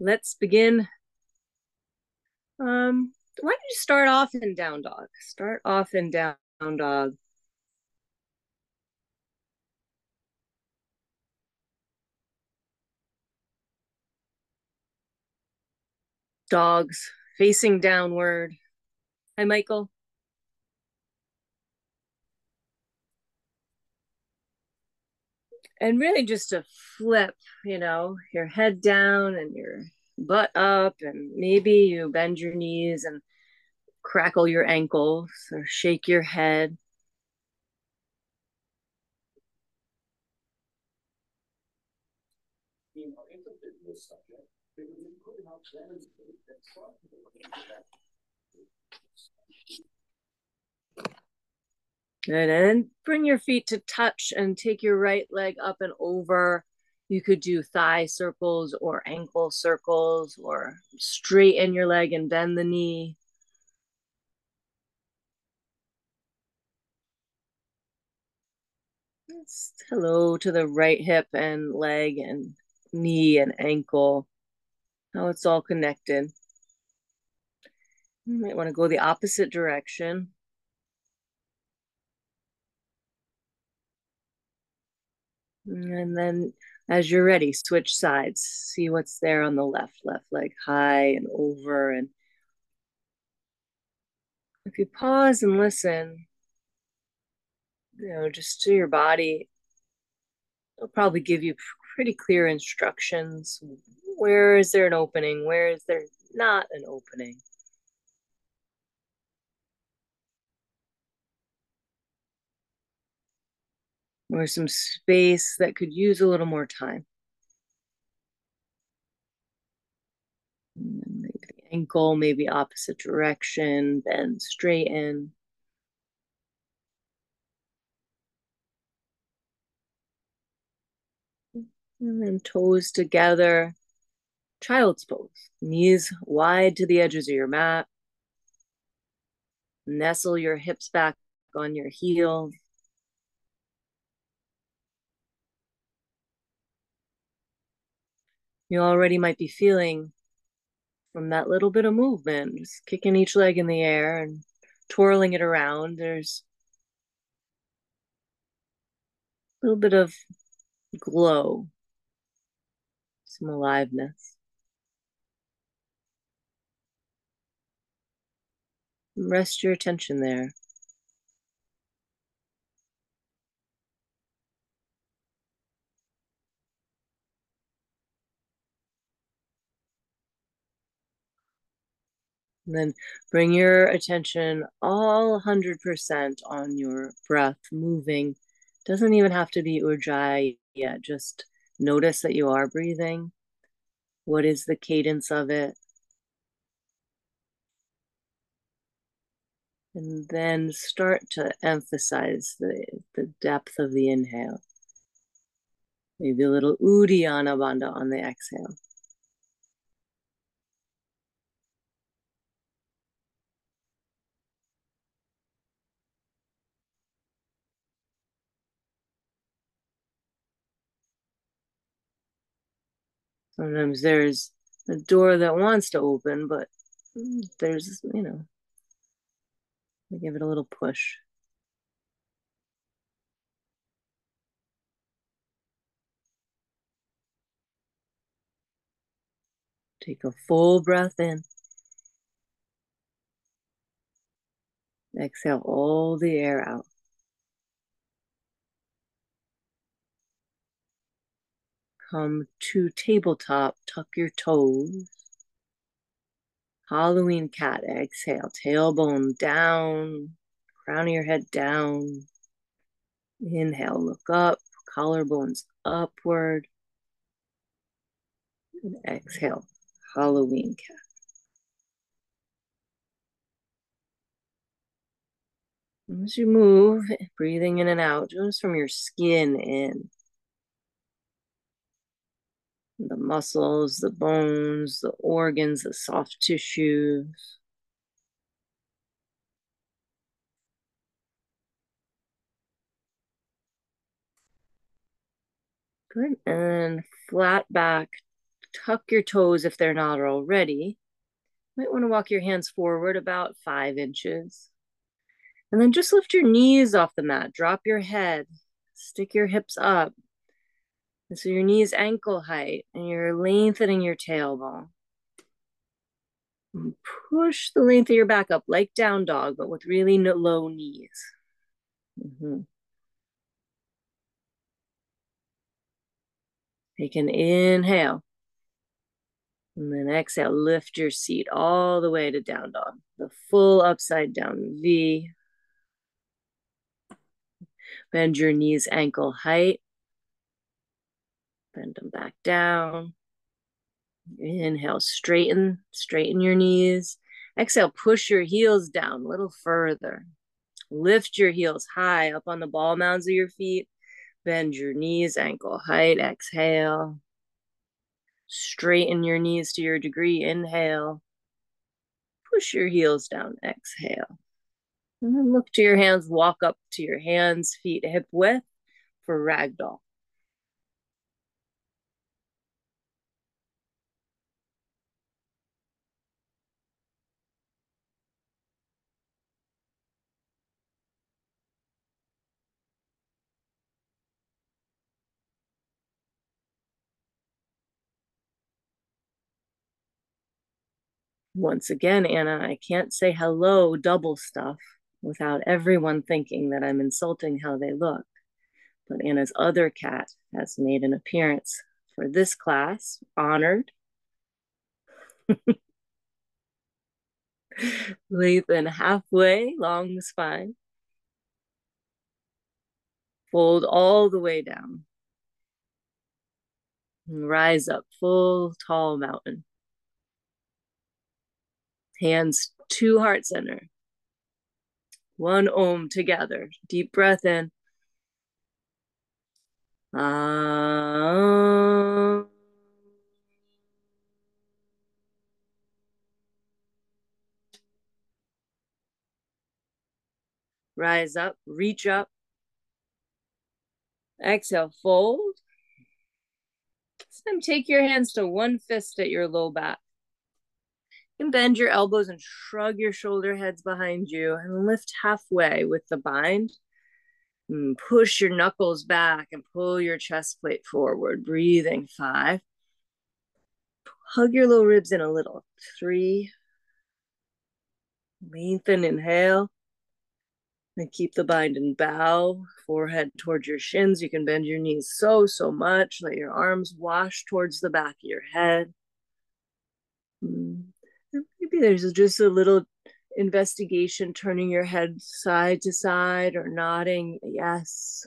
Let's begin. Why don't you start off in down dog? Start off in down dog. Dogs facing downward. Hi, Michael. And really just to flip, you know, your head down and your butt up, and maybe you bend your knees and crackle your ankles or shake your head. Good, and bring your feet to touch and take your right leg up and over. You could do thigh circles or ankle circles, or straighten your leg and bend the knee. That's hello to the right hip and leg and knee and ankle, how it's all connected. You might want to go the opposite direction. And then as you're ready, switch sides. See what's there on the left. Left leg high and over. And if you pause and listen, you know, just to your body, it'll probably give you pretty clear instructions. Where is there an opening? Where is there not an opening? Or some space that could use a little more time. And then maybe the ankle, maybe opposite direction, bend, straighten. And then toes together, child's pose. Knees wide to the edges of your mat. Nestle your hips back on your heels. You already might be feeling from that little bit of movement, just kicking each leg in the air and twirling it around. There's a little bit of glow, some aliveness. Rest your attention there. And then bring your attention all 100% on your breath moving. Doesn't even have to be ujjayi yet. Just notice that you are breathing. What is the cadence of it? And then start to emphasize the depth of the inhale. Maybe a little Uddiyana Bandha on the exhale. Sometimes there's a door that wants to open, but there's, you know, give it a little push. Take a full breath in. Exhale all the air out. Come to tabletop, tuck your toes. Halloween cat, exhale, tailbone down, crown of your head down. Inhale, look up, collarbones upward. And exhale, Halloween cat. As you move, breathing in and out, just from your skin in. The muscles, the bones, the organs, the soft tissues. Good, and flat back, Tuck your toes if they're not already. Might want to walk your hands forward about 5 inches. And then just lift your knees off the mat. Drop your head. Stick your hips up. And so your knees ankle height and you're lengthening your tailbone. And push the length of your back up like down dog, but with really low knees. Take an inhale. And then exhale, lift your seat all the way to down dog. The full upside down V. Bend your knees ankle height. Bend them back down. Inhale, straighten your knees. Exhale, push your heels down a little further. Lift your heels high up on the ball mounds of your feet. Bend your knees, ankle height. Exhale. Straighten your knees to your degree. Inhale. Push your heels down. Exhale. And then look to your hands. Walk up to your hands, feet hip width for ragdoll. Once again, Anna, I can't say hello double stuff without everyone thinking that I'm insulting how they look. But Anna's other cat has made an appearance for this class. Honored. Lengthen halfway along the spine. Fold all the way down. And rise up full tall mountain. Hands to heart center. One Om together. Deep breath in. Om. Rise up, reach up. Exhale, fold. This time, take your hands to one fist at your low back. You can bend your elbows and shrug your shoulder heads behind you and lift halfway with the bind. And push your knuckles back and pull your chest plate forward. Breathing 5. Hug your low ribs in a little. 3. Lengthen, inhale. And keep the bind and bow. Forehead towards your shins. You can bend your knees so much. Let your arms wash towards the back of your head. Maybe there's just a little investigation, turning your head side to side or nodding, yes.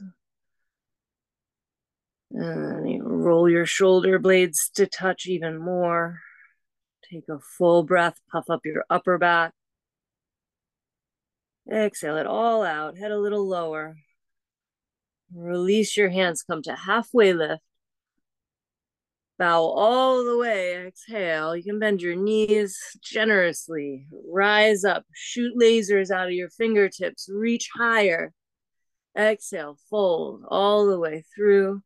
And you roll your shoulder blades to touch even more. Take a full breath, puff up your upper back. Exhale it all out, head a little lower. Release your hands, come to halfway lift. Bow all the way, exhale. You can bend your knees generously. Rise up, shoot lasers out of your fingertips, reach higher. Exhale, fold all the way through.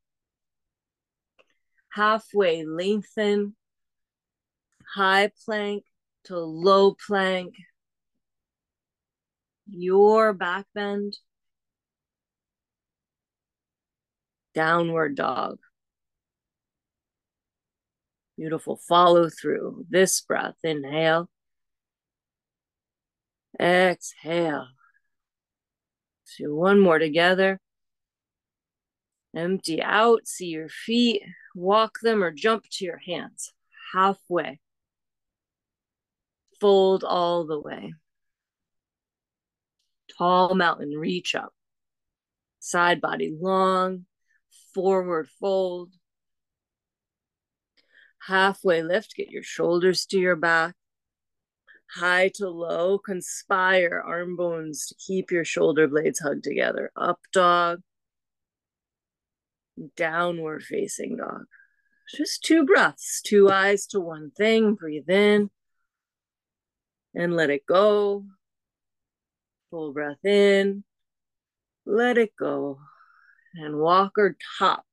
Halfway, lengthen. High plank to low plank. Your back bend. Downward dog. Beautiful, follow through this breath. Inhale, exhale. Let's do one more together. Empty out, see your feet, walk them or jump to your hands. Halfway, fold all the way. Tall mountain, reach up. Side body long, forward fold. Halfway lift, get your shoulders to your back. High to low, conspire arm bones to keep your shoulder blades hugged together. Up dog, downward facing dog. Just 2 breaths, 2 eyes to one thing. Breathe in and let it go. Full breath in, let it go. And walk or top,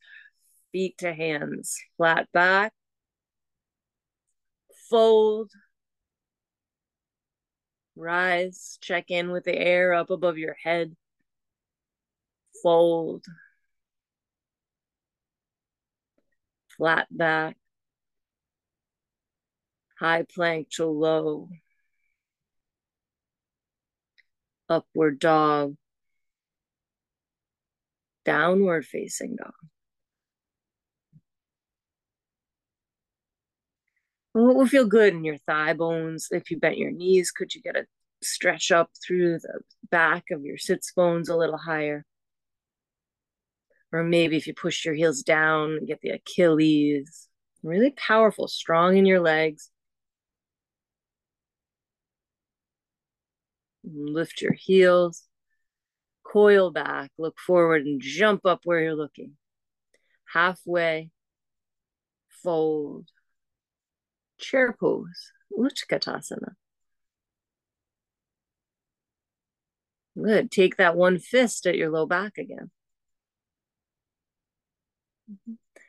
feet to hands, flat back. fold, rise, check in with the air up above your head, fold, flat back, high plank to low, upward dog, downward facing dog. What will feel good in your thigh bones? If you bent your knees, could you get a stretch up through the back of your sits bones a little higher? Or maybe if you push your heels down, get the Achilles really powerful, strong in your legs. Lift your heels, coil back, look forward and jump up where you're looking. Halfway, fold. Chair pose, Utkatasana. Good, take that one fist at your low back again.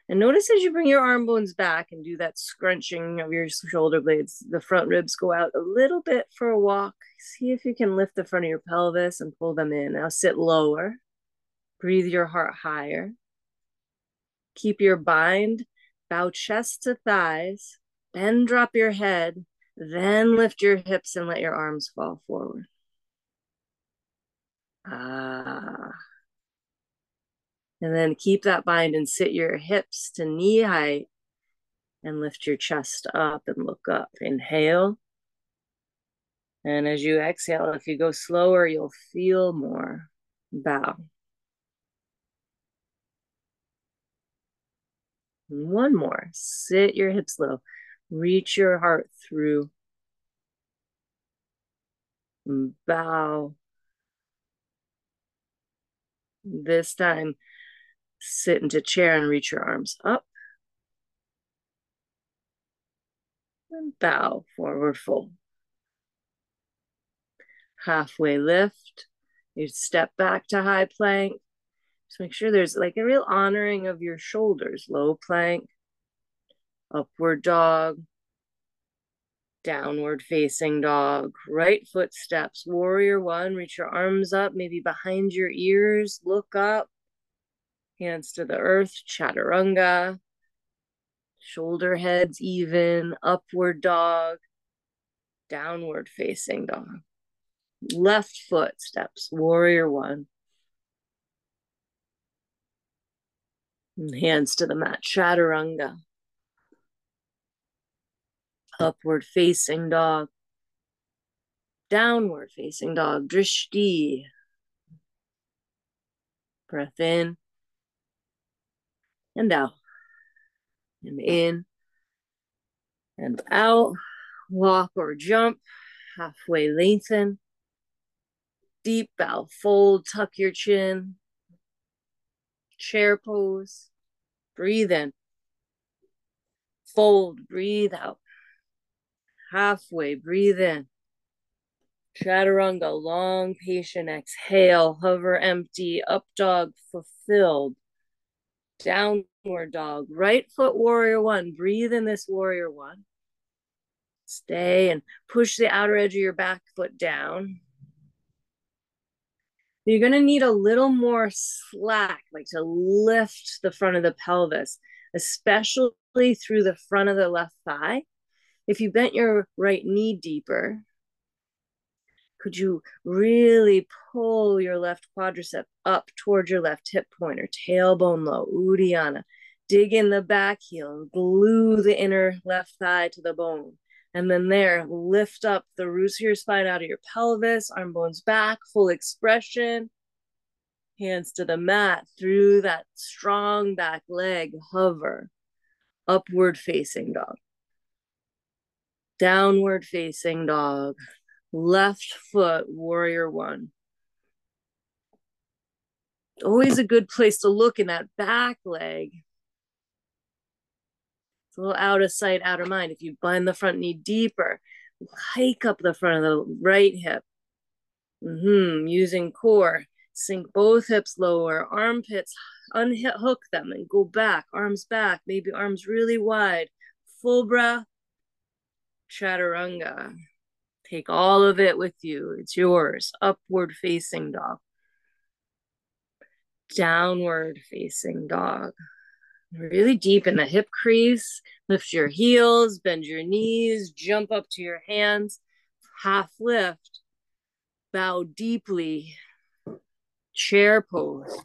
And notice as you bring your arm bones back and do that scrunching of your shoulder blades, the front ribs go out a little bit for a walk. See if you can lift the front of your pelvis and pull them in. Now sit lower, breathe your heart higher. Keep your bind, bow chest to thighs, then drop your head, then lift your hips and let your arms fall forward. Ah. And then keep that bind and sit your hips to knee height and lift your chest up and look up. Inhale. And as you exhale, if you go slower, you'll feel more. Bow. One more. Sit your hips low. Reach your heart through. Bow. This time, sit into chair and reach your arms up. And bow, forward fold. Halfway lift. You step back to high plank. Just make sure there's like a real honoring of your shoulders. Low plank, upward dog, downward facing dog, right foot steps, warrior one, reach your arms up, maybe behind your ears, look up, hands to the earth, chaturanga, shoulder heads even, upward dog, downward facing dog, left foot steps, warrior one, hands to the mat, chaturanga. Upward facing dog, downward facing dog, drishti. Breath in and out, and in and out. Walk or jump, halfway lengthen. Deep bow, fold, tuck your chin. Chair pose, breathe in. Fold, breathe out. Halfway, breathe in. Chaturanga, long, patient exhale. Hover, empty. Up dog, fulfilled. Downward dog. Right foot, warrior one. Breathe in this warrior one. Stay and push the outer edge of your back foot down. You're going to need a little more slack, like to lift the front of the pelvis, especially through the front of the left thigh. If you bent your right knee deeper, could you really pull your left quadricep up toward your left hip pointer, tailbone low, Uddiyana. Dig in the back heel, glue the inner left thigh to the bone. And then there, lift up the roots of your spine out of your pelvis, arm bones back, full expression. Hands to the mat through that strong back leg, hover, upward facing dog. Downward facing dog, left foot, warrior one. Always a good place to look in that back leg. It's a little out of sight, out of mind. If you bind the front knee deeper, hike up the front of the right hip. Using core, sink both hips lower, armpits, unhook them and go back, arms back, maybe arms really wide, full breath. chaturanga. Take all of it with you. It's yours. Upward facing dog. Downward facing dog. Really deep in the hip crease. Lift your heels, bend your knees, jump up to your hands. Half lift. Bow deeply. Chair pose.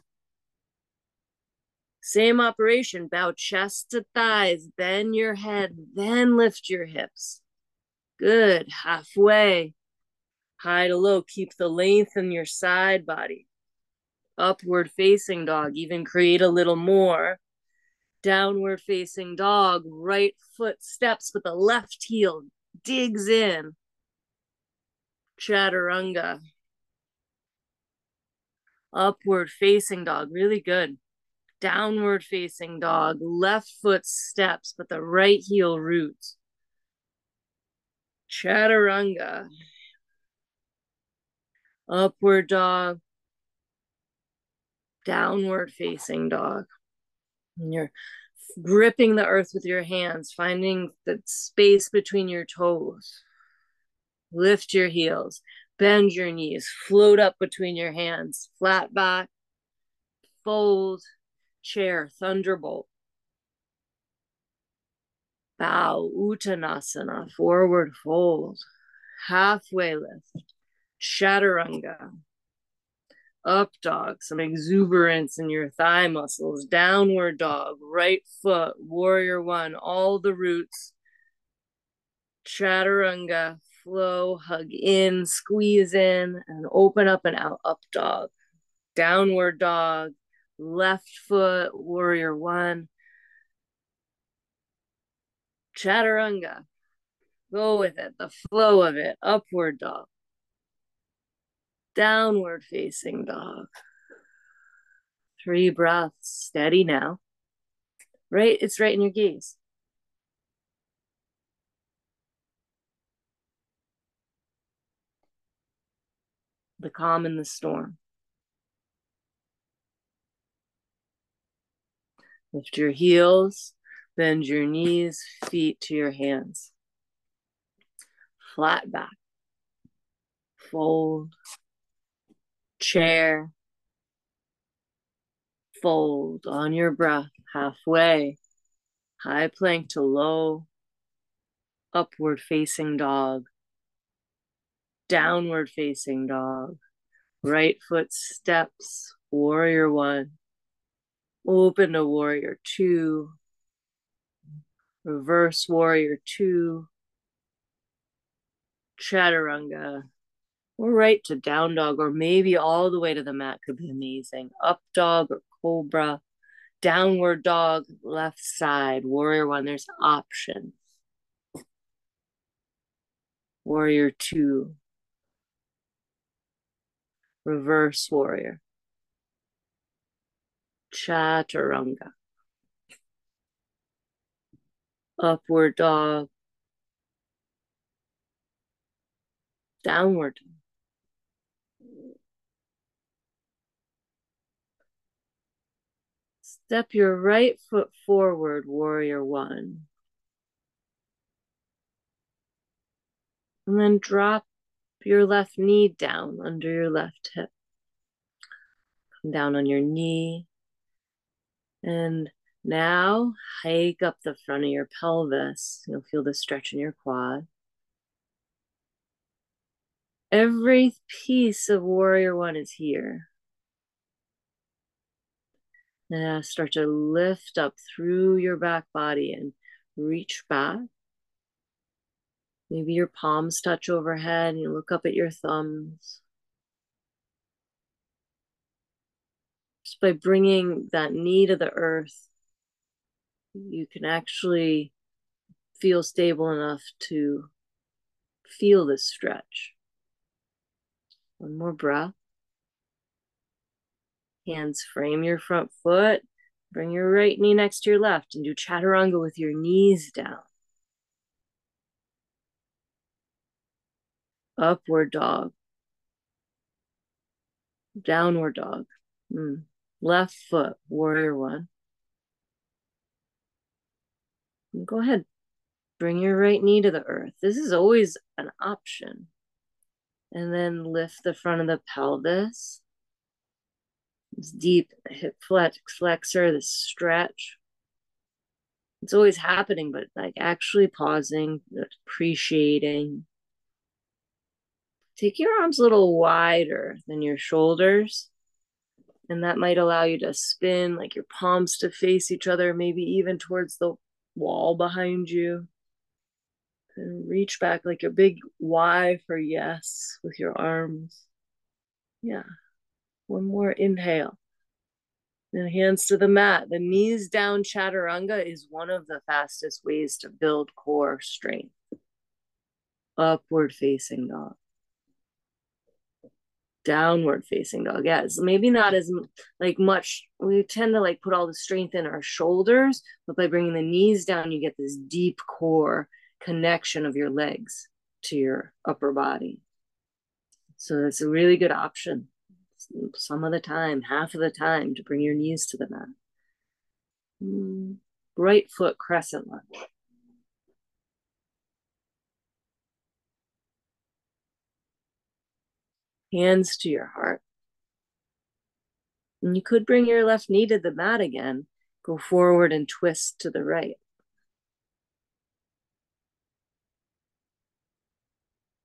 Same operation. Bow chest to thighs. Bend your head. Then lift your hips. Good. Halfway. High to low. Keep the length in your side body. Upward facing dog. Even create a little more. Downward facing dog. Right foot steps with the left heel. Digs in. Chaturanga. Upward facing dog. Really good. Downward facing dog. Left foot steps, but the right heel roots. Chaturanga. Upward dog. Downward facing dog. And you're gripping the earth with your hands, finding the space between your toes. Lift your heels. Bend your knees. Float up between your hands. Flat back. Fold. Chair, thunderbolt. Bow, uttanasana, forward fold. Halfway lift. Chaturanga. Up dog, some exuberance in your thigh muscles. Downward dog, right foot, warrior one, all the roots. Chaturanga, flow, hug in, squeeze in, and open up and out. Up dog. Downward dog. Left foot, warrior one. Chaturanga. Go with it, the flow of it. Upward dog. Downward facing dog. 3 breaths. Steady now. Right, it's right in your gaze. The calm in the storm. Lift your heels, bend your knees, feet to your hands. Flat back. Fold. Chair. Fold on your breath. Halfway. High plank to low. Upward facing dog. Downward facing dog. Right foot steps. Warrior one. Open to warrior two, reverse warrior two, chaturanga, or right to down dog, or maybe all the way to the mat could be amazing. Up dog or cobra, downward dog, left side, warrior one, there's options. Warrior two, reverse warrior. Chaturanga. Upward dog. Downward. Step your right foot forward, warrior one. And then drop your left knee down under your left hip. Come down on your knee. And now hike up the front of your pelvis. You'll feel the stretch in your quad. Every piece of warrior one is here. Now start to lift up through your back body and reach back. Maybe your palms touch overhead and you look up at your thumbs. Just by bringing that knee to the earth, you can actually feel stable enough to feel this stretch. One more breath. Hands frame your front foot. Bring your right knee next to your left and do chaturanga with your knees down. Upward dog. Downward dog. Left foot, warrior one. Go ahead. Bring your right knee to the earth. This is always an option. And then lift the front of the pelvis. It's deep hip flexor, the stretch. It's always happening, but like actually pausing, appreciating. Take your arms a little wider than your shoulders. And that might allow you to spin, like your palms to face each other, maybe even towards the wall behind you. And reach back like a big Y for yes with your arms. Yeah. One more inhale. And hands to the mat. The knees down chaturanga is one of the fastest ways to build core strength. Upward facing dog. Downward facing dog. Yes, maybe not as like much. We tend to like put all the strength in our shoulders, but by bringing the knees down, you get this deep core connection of your legs to your upper body. So that's a really good option. Some of the time, half of the time, to bring your knees to the mat. Right foot crescent lunge. Hands to your heart. And you could bring your left knee to the mat again. Go forward and twist to the right.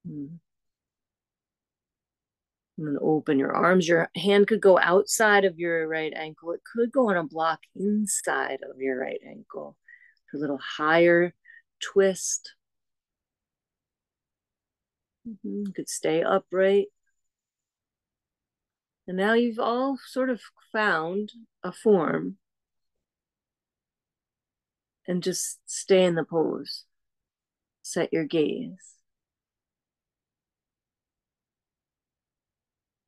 And then open your arms. Your hand could go outside of your right ankle. It could go on a block inside of your right ankle. A little higher twist. You could stay upright. And now you've all sort of found a form. And just stay in the pose. Set your gaze.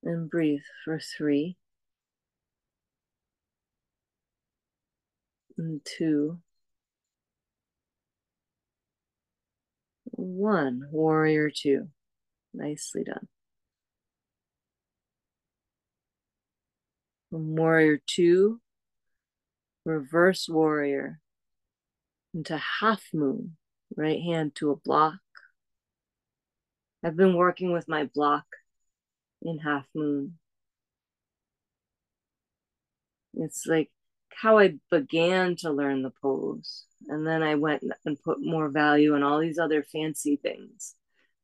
And breathe for 3 and 2, 1, warrior two. Nicely done. From warrior two, reverse warrior into half moon, right hand to a block. I've been working with my block in half moon. It's like how I began to learn the pose. And then I went and put more value on all these other fancy things.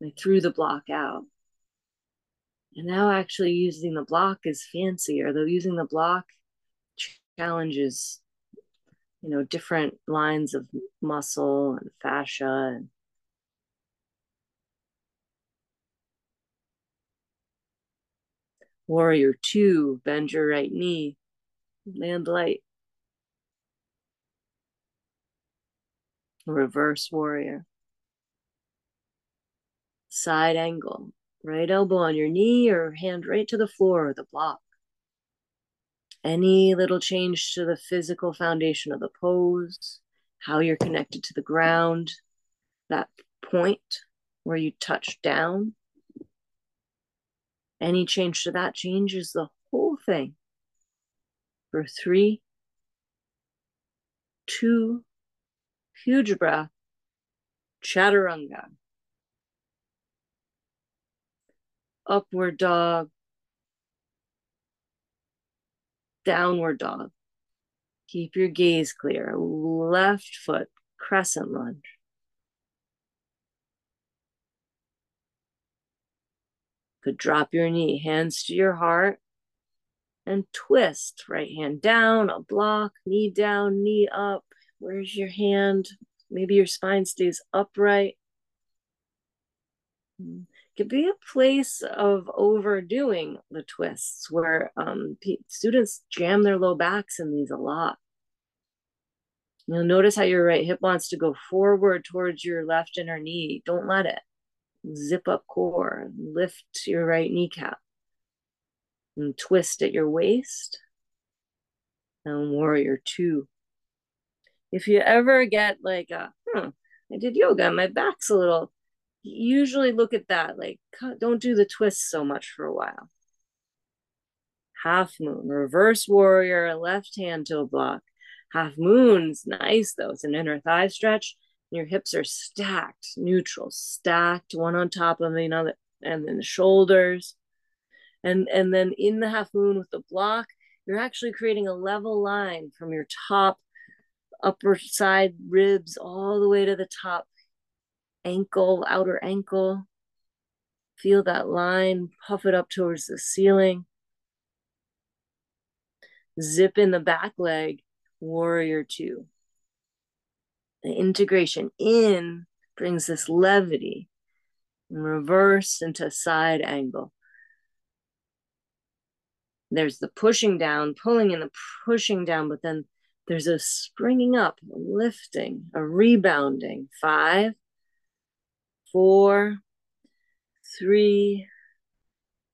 And I threw the block out. And now actually using the block is fancier, though using the block challenges, you know, different lines of muscle and fascia and warrior two, bend your right knee, land light. Reverse warrior. Side angle, right elbow on your knee or hand right to the floor or the block. Any little change to the physical foundation of the pose, how you're connected to the ground, that point where you touch down. Any change to that changes the whole thing. For 3, 2, huge breath, chaturanga. Upward dog, downward dog. Keep your gaze clear. Left foot, crescent lunge. Drop your knee, hands to your heart, and twist. Right hand down, a block, knee down, knee up. Where's your hand? Maybe your spine stays upright. It could be a place of overdoing the twists where students jam their low backs in these a lot. You'll notice how your right hip wants to go forward towards your left inner knee. Don't let it. Zip up core, lift your right kneecap, and twist at your waist, and warrior two. If you ever get like a, I did yoga, my back's a little, usually look at that, like don't do the twist so much for a while. Half moon, reverse warrior, left hand to a block. Half moon's nice though, it's an inner thigh stretch. Your hips are stacked, neutral, stacked, one on top of another, and then the shoulders. And then in the half moon with the block, you're actually creating a level line from your top upper side ribs all the way to the top ankle, outer ankle. Feel that line, puff it up towards the ceiling. Zip in the back leg, warrior two. The integration in brings this levity and reverse into side angle. There's the pushing down, pulling in the pushing down, but then there's a springing up, a lifting, a rebounding. 5, 4, 3,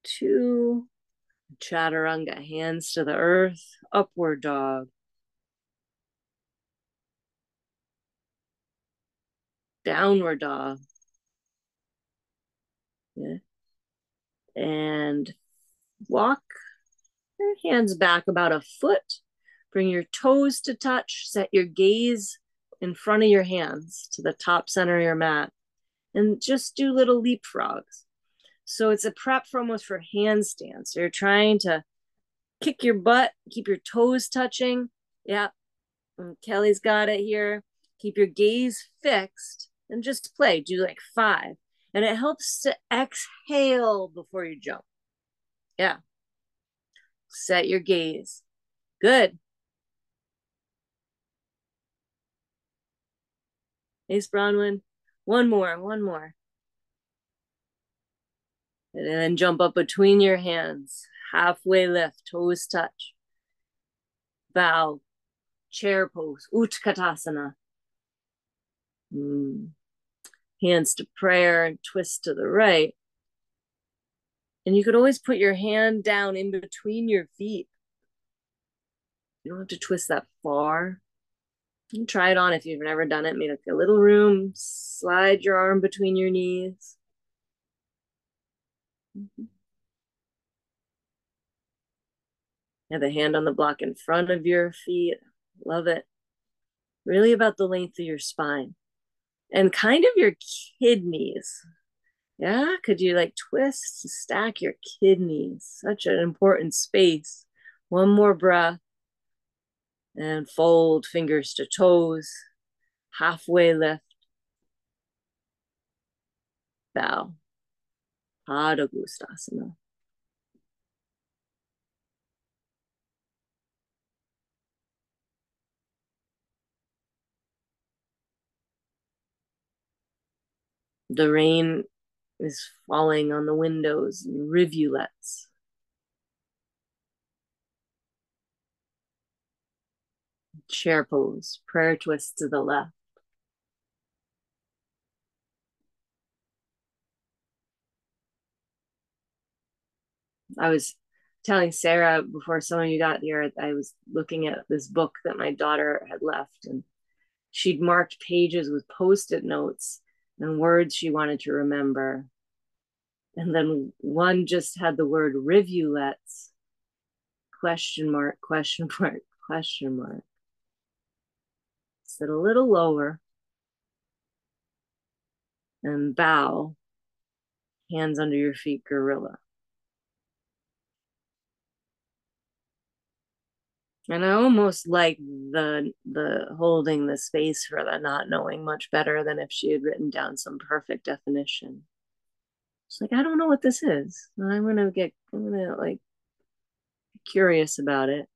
2, chaturanga, hands to the earth, upward dog. Downward dog. Yeah. And walk your hands back about a foot. Bring your toes to touch. Set your gaze in front of your hands to the top center of your mat. And just do little leapfrogs. So it's a prep for almost for handstands. So you're trying to kick your butt, keep your toes touching. Yeah, and Kelly's got it here. Keep your gaze fixed. And just play, do like 5. And it helps to exhale before you jump. Yeah. Set your gaze. Good. Ace Bronwyn. One more. And then jump up between your hands. Halfway lift, toes touch. Bow. Chair pose, Utkatasana. Hands to prayer and twist to the right. And you could always put your hand down in between your feet. You don't have to twist that far. You can try it on if you've never done it. Make a little room. Slide your arm between your knees. Have the hand on the block in front of your feet. Love it. Really about the length of your spine. And kind of your kidneys. Yeah, could you like twist to stack your kidneys? Such an important space. One more breath. And fold fingers to toes. Halfway lift. Bow. Padagustasana. The rain is falling on the windows and rivulets. Chair pose, prayer twist to the left. I was telling Sarah before some of you got here, I was looking at this book that my daughter had left, and she'd marked pages with Post-it notes and words she wanted to remember. And then one just had the word rivulets, question mark, question mark, question mark. Sit a little lower and bow, hands under your feet, gorilla. And I almost like the holding the space for the not knowing much better than if she had written down some perfect definition. It's like, I don't know what this is. I'm gonna like curious about it.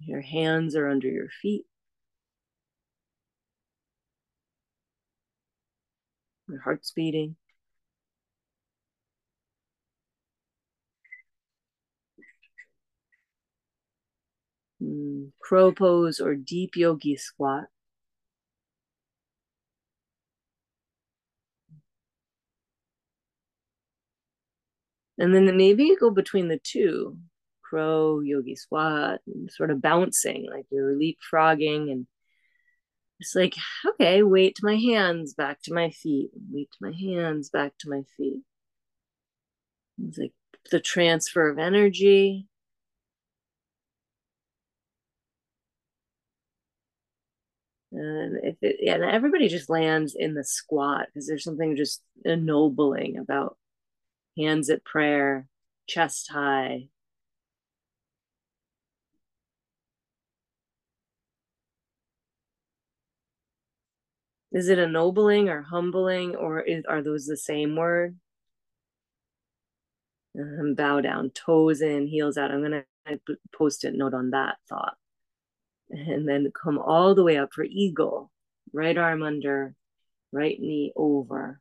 Your hands are under your feet. Your heart's beating. Crow pose or deep yogi squat. And then maybe you go between the two, crow, yogi squat, and sort of bouncing, like you're leapfrogging. And it's like, okay, weight to my hands, back to my feet, weight to my hands, back to my feet. It's like the transfer of energy. And everybody just lands in the squat because there's something just ennobling about hands at prayer, chest high. Is it ennobling or humbling, or are those the same word? Bow down, toes in, heels out. I'm going to Post-it note on that thought. And then come all the way up for eagle. Right arm under, right knee over.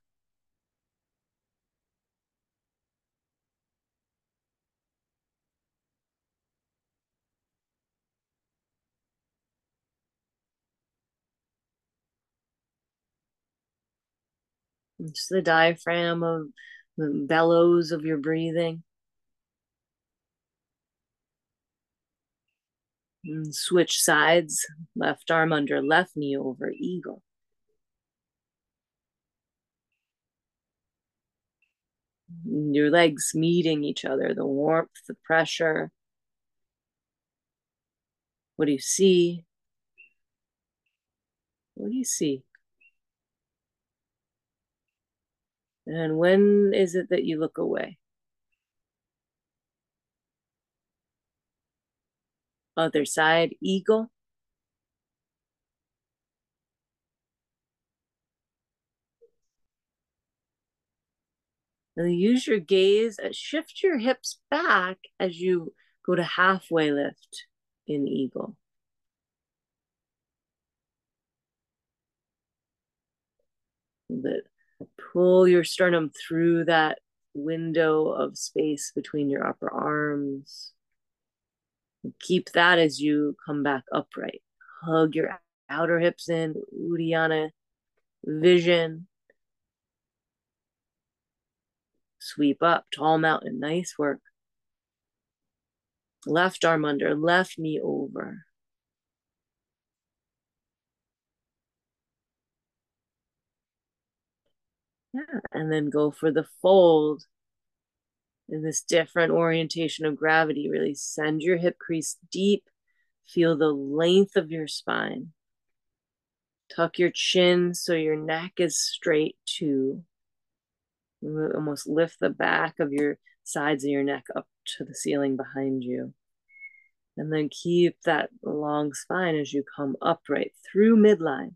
Just the diaphragm of the bellows of your breathing. And switch sides, left arm under, left knee over, eagle. And your legs meeting each other, the warmth, the pressure. What do you see? What do you see? And when is it that you look away? Other side, eagle. And use your gaze, shift your hips back as you go to halfway lift in eagle. A little bit. Pull your sternum through that window of space between your upper arms. Keep that as you come back upright. Hug your outer hips in, Uddiyana vision. Sweep up, tall mountain, nice work. Left arm under, left knee over. Yeah, and then go for the fold in this different orientation of gravity. Really send your hip crease deep. Feel the length of your spine. Tuck your chin so your neck is straight too. Almost lift the back of your sides of your neck up to the ceiling behind you. And then keep that long spine as you come upright through midline.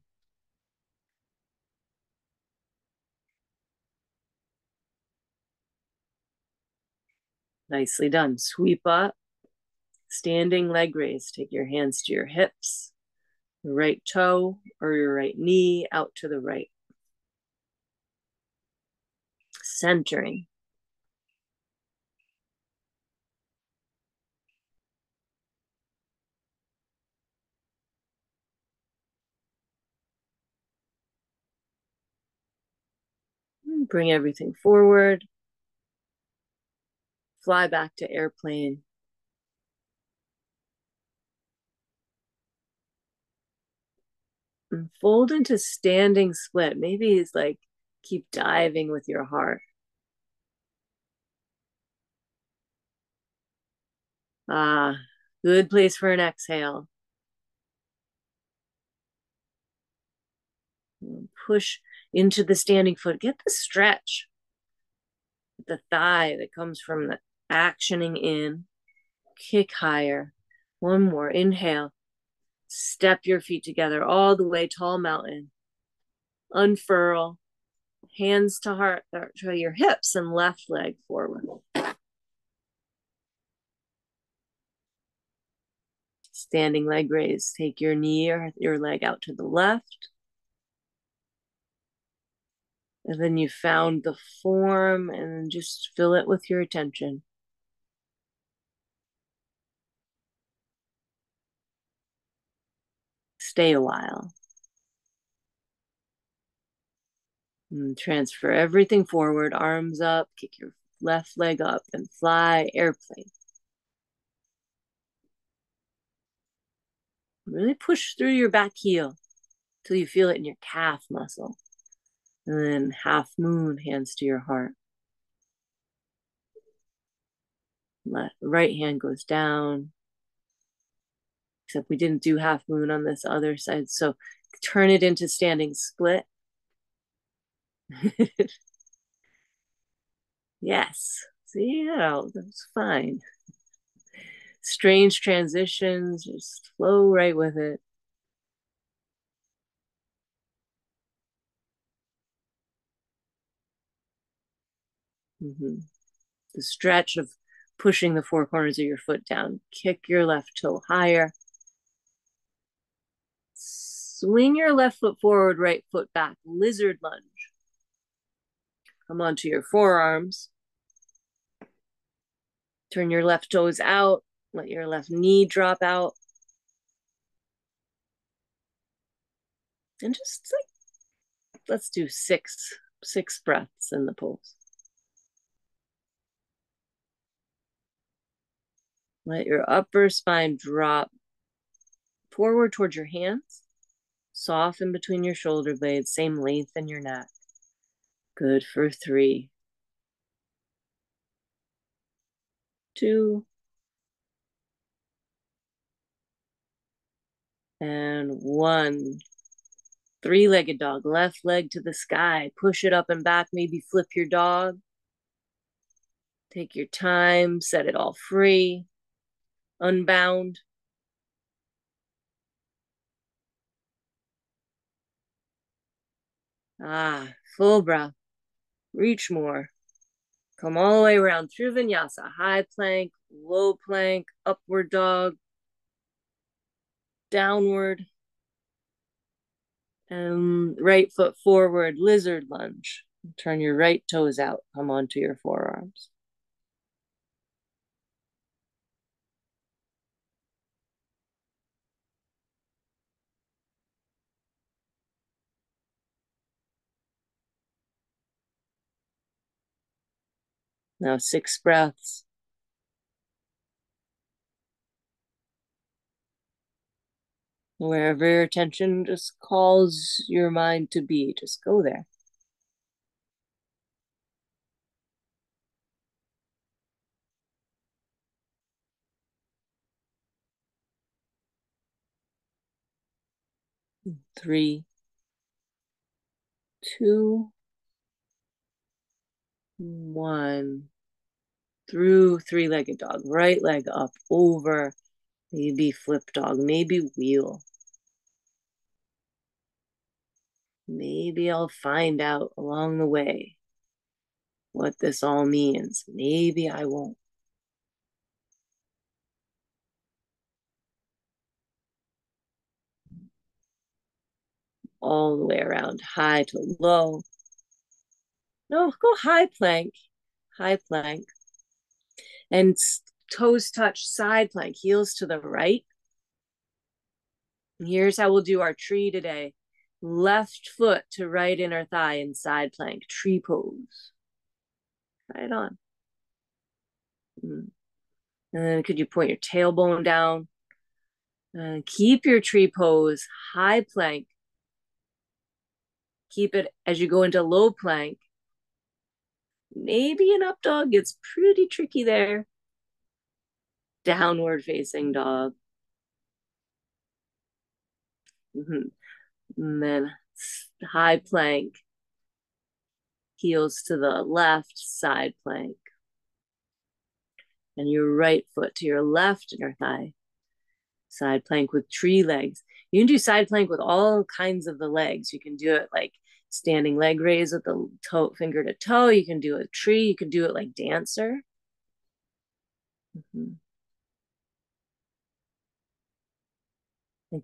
Nicely done. Sweep up, standing leg raise. Take your hands to your hips, your right toe or your right knee out to the right. Centering. And bring everything forward. Fly back to airplane. And fold into standing split. Maybe it's like keep diving with your heart. Ah, good place for an exhale. And push into the standing foot. Get the stretch. The thigh that comes from the actioning in, kick higher. One more, inhale. Step your feet together all the way, tall mountain. Unfurl, hands to heart, to your hips and left leg forward. Standing leg raise, take your knee or your leg out to the left. And then you found the form and just fill it with your attention. Stay a while. And transfer everything forward, arms up, kick your left leg up and fly airplane. Really push through your back heel till you feel it in your calf muscle. And then half moon, hands to your heart. Right hand goes down. Except we didn't do half moon on this other side. So turn it into standing split. Yes. See, that's fine. Strange transitions, just flow right with it. The stretch of pushing the four corners of your foot down. Kick your left toe higher. Swing your left foot forward, right foot back. Lizard lunge. Come onto your forearms. Turn your left toes out. Let your left knee drop out. And just like, let's do six breaths in the pose. Let your upper spine drop forward towards your hands. Soften between your shoulder blades, same length in your neck. Good for 3, 2, and 1. Three-legged dog, left leg to the sky. Push it up and back, maybe flip your dog. Take your time, set it all free. Unbound. Full breath. Reach more. Come all the way around through vinyasa. High plank, low plank, upward dog, downward. And right foot forward, lizard lunge. Turn your right toes out. Come onto your forearms. Now 6 breaths. Wherever your attention just calls your mind to be, just go there. In 3, 2, 1, through three-legged dog, right leg up, over, maybe flip dog, maybe wheel. Maybe I'll find out along the way what this all means. Maybe I won't. All the way around, high to low. No, go high plank, and toes touch, side plank, heels to the right. And here's how we'll do our tree today. Left foot to right inner thigh in side plank, tree pose. Try it on. And then could you point your tailbone down? And keep your tree pose, high plank. Keep it as you go into low plank. Maybe an up dog gets pretty tricky there. Downward facing dog. And then high plank. Heels to the left, side plank. And your right foot to your left inner thigh. Side plank with tree legs. You can do side plank with all kinds of the legs. You can do it like standing leg raise with the toe, finger to toe. You can do a tree. You can do it like dancer. And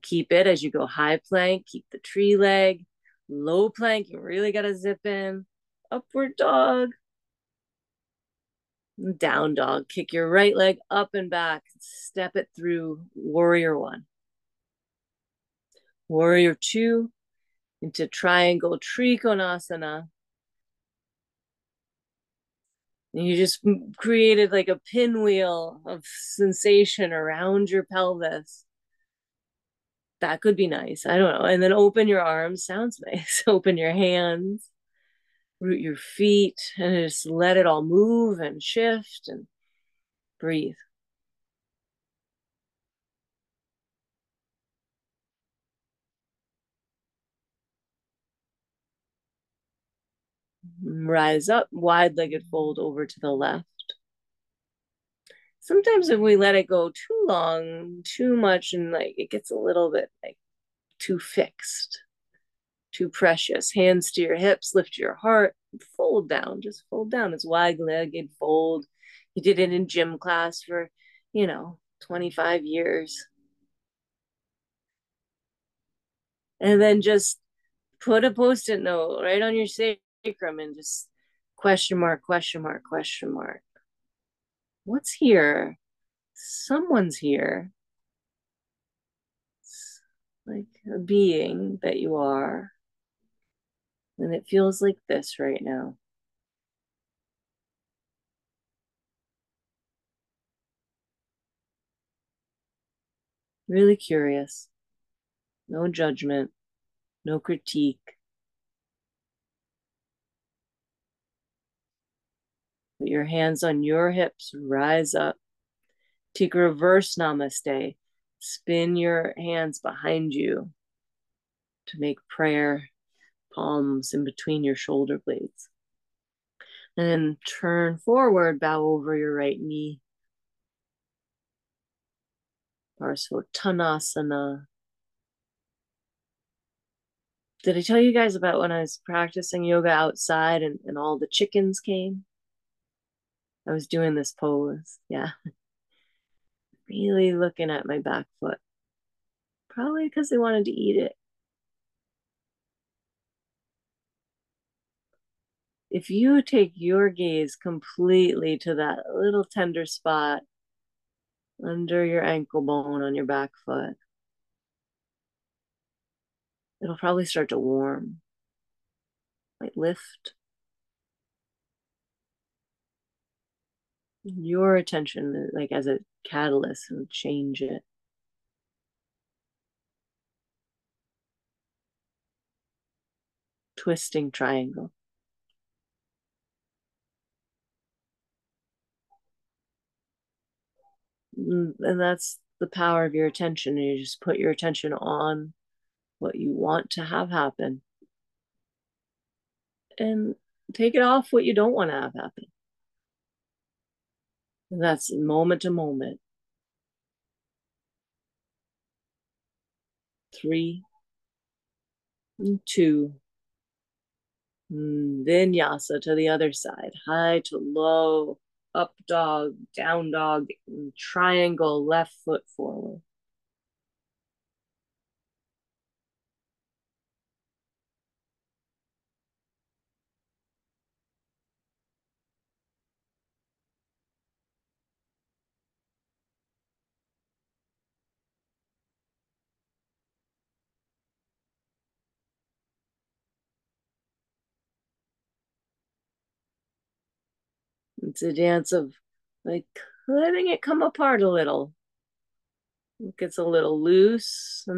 keep it as you go high plank. Keep the tree leg. Low plank. You really got to zip in. Upward dog. Down dog. Kick your right leg up and back. Step it through warrior 1. Warrior 2. Into triangle trikonasana. And you just created like a pinwheel of sensation around your pelvis. That could be nice. I don't know. And then open your arms. Sounds nice. Open your hands. Root your feet. And just let it all move and shift and breathe. Rise up, wide-legged fold over to the left. Sometimes if we let it go too long, too much, and like it gets a little bit like too fixed, too precious. Hands to your hips, lift your heart, fold down, just fold down. It's wide-legged fold. You did it in gym class for, 25 years. And then just put a post-it note right on your sacrum and just question mark, question mark, question mark. What's here? Someone's here. It's like a being that you are. And it feels like this right now. Really curious. No judgment, no critique. Put your hands on your hips, rise up. Take reverse namaste. Spin your hands behind you to make prayer, palms in between your shoulder blades. And then turn forward, bow over your right knee. Parsvottanasana. Did I tell you guys about when I was practicing yoga outside and all the chickens came? I was doing this pose, yeah. Really looking at my back foot. Probably because they wanted to eat it. If you take your gaze completely to that little tender spot under your ankle bone on your back foot, it'll probably start to warm, like lift. Your attention, like as a catalyst, will change it. Twisting triangle. And that's the power of your attention. You just put your attention on what you want to have happen. And take it off what you don't want to have happen. And that's moment to moment. 3 and 2. Vinyasa to the other side. High to low, up dog, down dog, triangle, left foot forward. It's a dance of like letting it come apart a little. It gets a little loose, but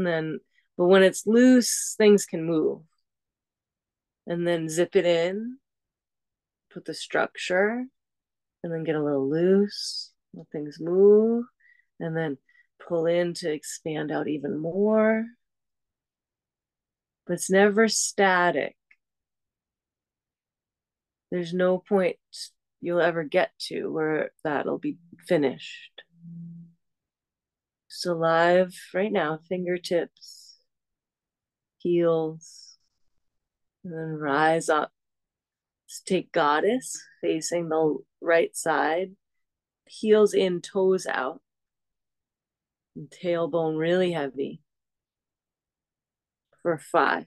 when it's loose, things can move. And then zip it in, put the structure, and then get a little loose, let things move, and then pull in to expand out even more. But it's never static. There's no point you'll ever get to where that'll be finished. So live right now, fingertips, heels, and then rise up. Let's take goddess, facing the right side, heels in, toes out, and tailbone really heavy for 5,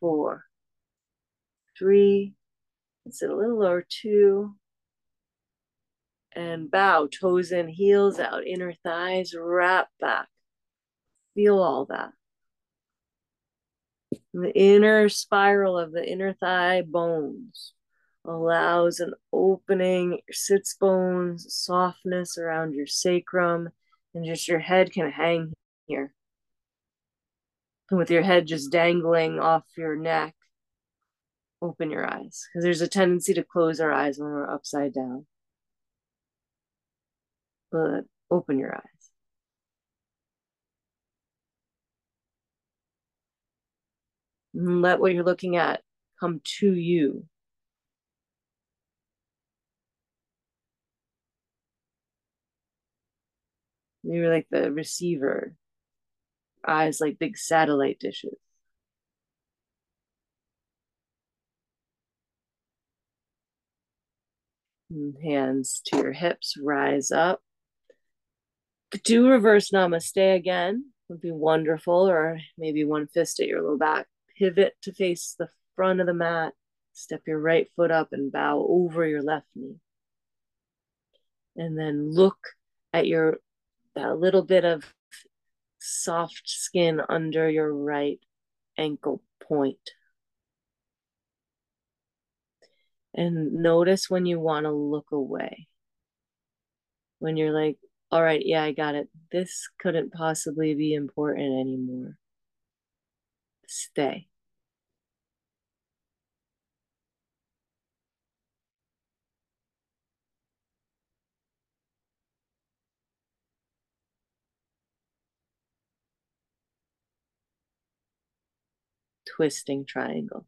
4, 3, sit a little lower, 2, and bow, toes in, heels out, inner thighs, wrap back. Feel all that. And the inner spiral of the inner thigh bones allows an opening, your sits bones, softness around your sacrum, and just your head can hang here. And with your head just dangling off your neck, open your eyes, because there's a tendency to close our eyes when we're upside down. But open your eyes. And let what you're looking at come to you. They were like the receiver, eyes like big satellite dishes. And hands to your hips, rise up. Do reverse namaste again, would be wonderful, or maybe one fist at your low back. Pivot to face the front of the mat. Step your right foot up and bow over your left knee. And then look at your that little bit of soft skin under your right ankle point. And notice when you want to look away. When you're like, all right, yeah, I got it. This couldn't possibly be important anymore. Stay. Twisting triangle.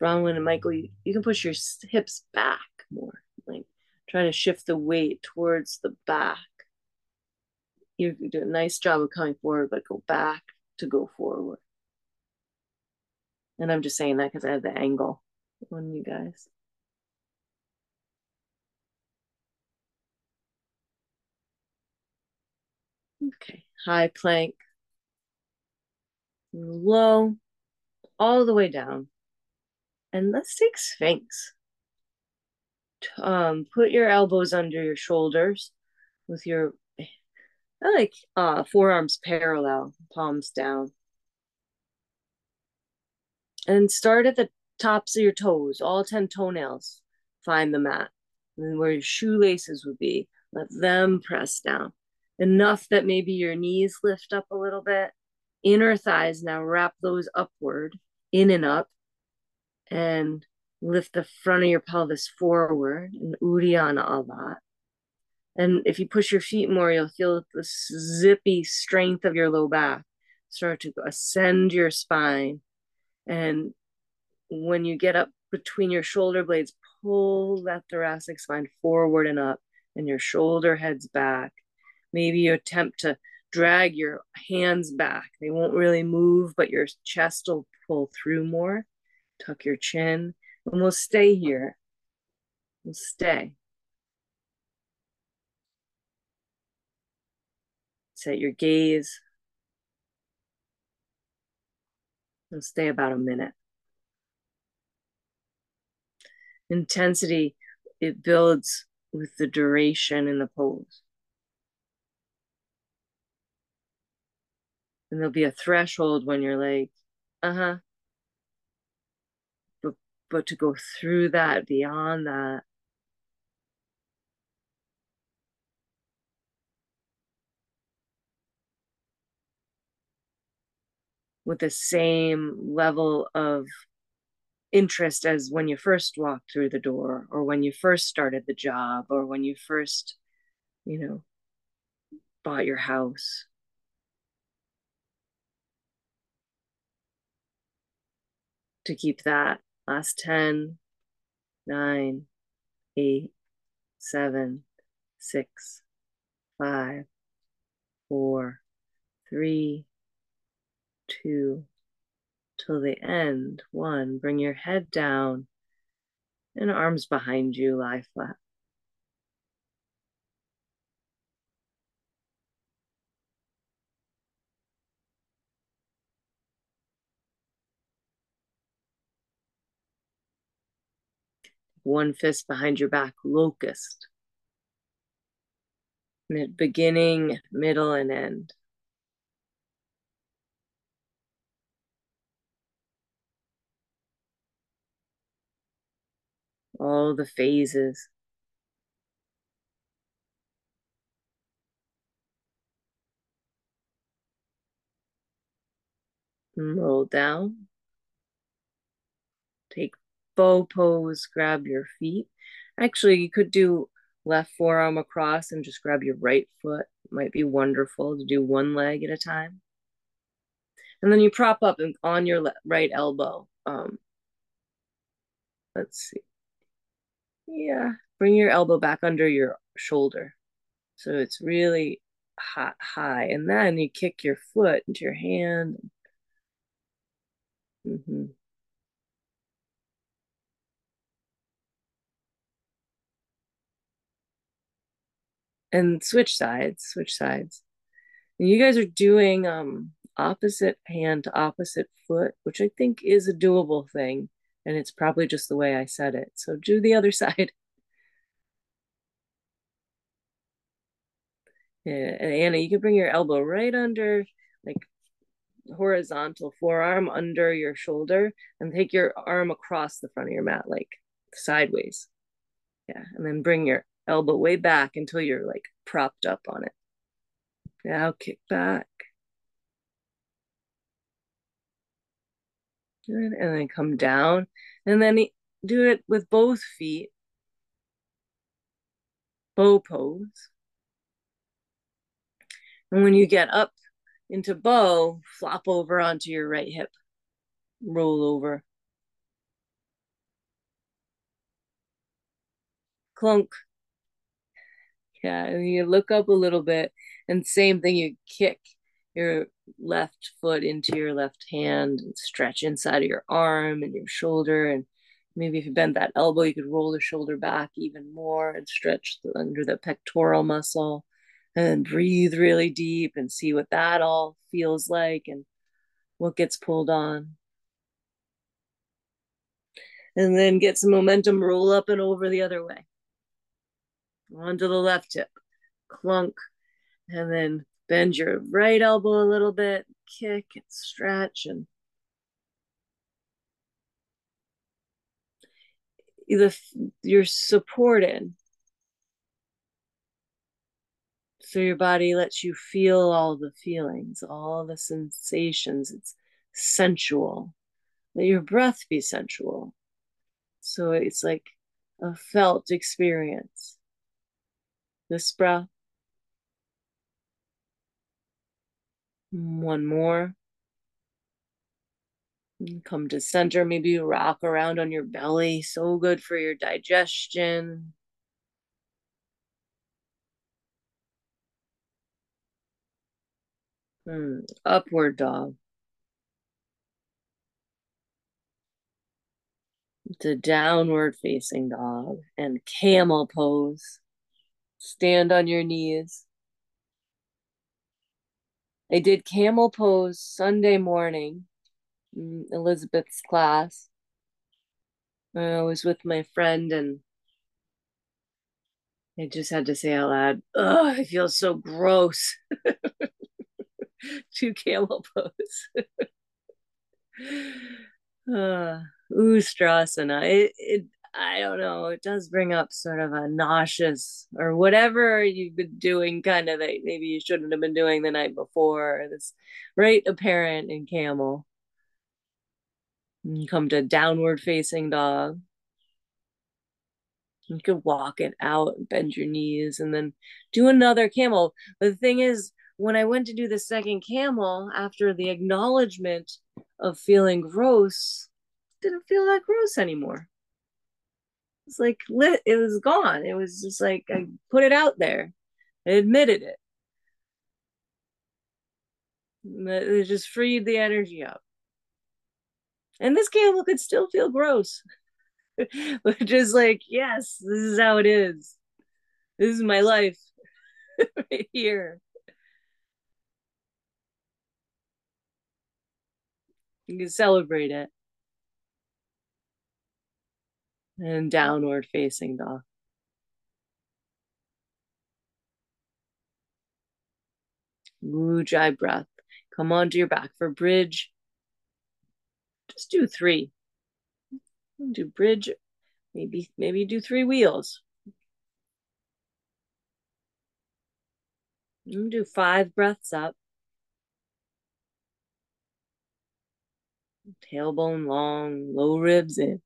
Bronwyn and Michael, you can push your hips back more, like try to shift the weight towards the back. You do a nice job of coming forward, but go back to go forward. And I'm just saying that because I have the angle on you guys. Okay, high plank. Low, all the way down. And let's take Sphinx. Put your elbows under your shoulders with your, I like forearms parallel, palms down. And start at the tops of your toes, all 10 toenails. Find the mat. And where your shoelaces would be, let them press down. Enough that maybe your knees lift up a little bit. Inner thighs now, wrap those upward, in and up, and lift the front of your pelvis forward, and Uddiyana a lot. And if you push your feet more, you'll feel the zippy strength of your low back start to ascend your spine. And when you get up between your shoulder blades, pull that thoracic spine forward and up, and your shoulder heads back. Maybe you attempt to drag your hands back. They won't really move, but your chest will pull through more. Tuck your chin. And we'll stay here. We'll stay. Set your gaze. We'll stay about a minute. Intensity, it builds with the duration in the pose. And there'll be a threshold when you're like, But to go through that, beyond that. With the same level of interest as when you first walked through the door, or when you first started the job, or when you first, bought your house. To keep that last 10, 9, 8, 7, 6, 5, 4, 3, 2, till the end, 1. Bring your head down and arms behind you, lie flat. One fist behind your back, locust. Beginning, middle, and end. All the phases. roll down, take bow pose, grab your feet. Actually, you could do left forearm across and just grab your right foot. It might be wonderful to do one leg at a time. And then you prop up and on your right elbow. Let's see. Yeah, bring your elbow back under your shoulder. So it's really high. And then you kick your foot into your hand. And switch sides. And you guys are doing opposite hand to opposite foot, which I think is a doable thing. And it's probably just the way I said it. So do the other side. Yeah. And Anna, you can bring your elbow right under, like horizontal forearm under your shoulder, and take your arm across the front of your mat, like sideways. Yeah. And then bring your elbow way back until you're like propped up on it. Now kick back. Good. And then come down. And then do it with both feet. Bow pose. And when you get up into bow, flop over onto your right hip. Roll over. Clunk. Yeah, and you look up a little bit. And same thing, you kick your left foot into your left hand and stretch inside of your arm and your shoulder. And maybe if you bend that elbow, you could roll the shoulder back even more and stretch under the pectoral muscle, and breathe really deep and see what that all feels like and what gets pulled on. And then get some momentum, roll up and over the other way. Onto the left hip, clunk, and then bend your right elbow a little bit, kick and stretch. And you're supported. So your body lets you feel all the feelings, all the sensations. It's sensual. Let your breath be sensual. So it's like a felt experience. This breath. One more. Come to center. Maybe you rock around on your belly. So good for your digestion. Upward dog. To downward facing dog and camel pose. Stand on your knees. I did camel pose Sunday morning in Elizabeth's class. I was with my friend and I just had to say out loud, oh, I feel so gross. Two camel pose. Ustrasana. I don't know. It does bring up sort of a nauseous or whatever you've been doing kind of that maybe you shouldn't have been doing the night before. That's right apparent in camel. You come to downward facing dog. You could walk it out and bend your knees and then do another camel. But the thing is, when I went to do the second camel after the acknowledgement of feeling gross, didn't feel that gross anymore. It's like lit. It was gone. It was just like I put it out there. I admitted it. It just freed the energy up. And this camel could still feel gross. But just like, yes, this is how it is. This is my life right here. You can celebrate it. And downward facing dog. Ujjayi breath. Come onto your back for bridge. Just do three. Do bridge. Maybe do three wheels. Do 5 breaths up. tailbone long, low ribs in.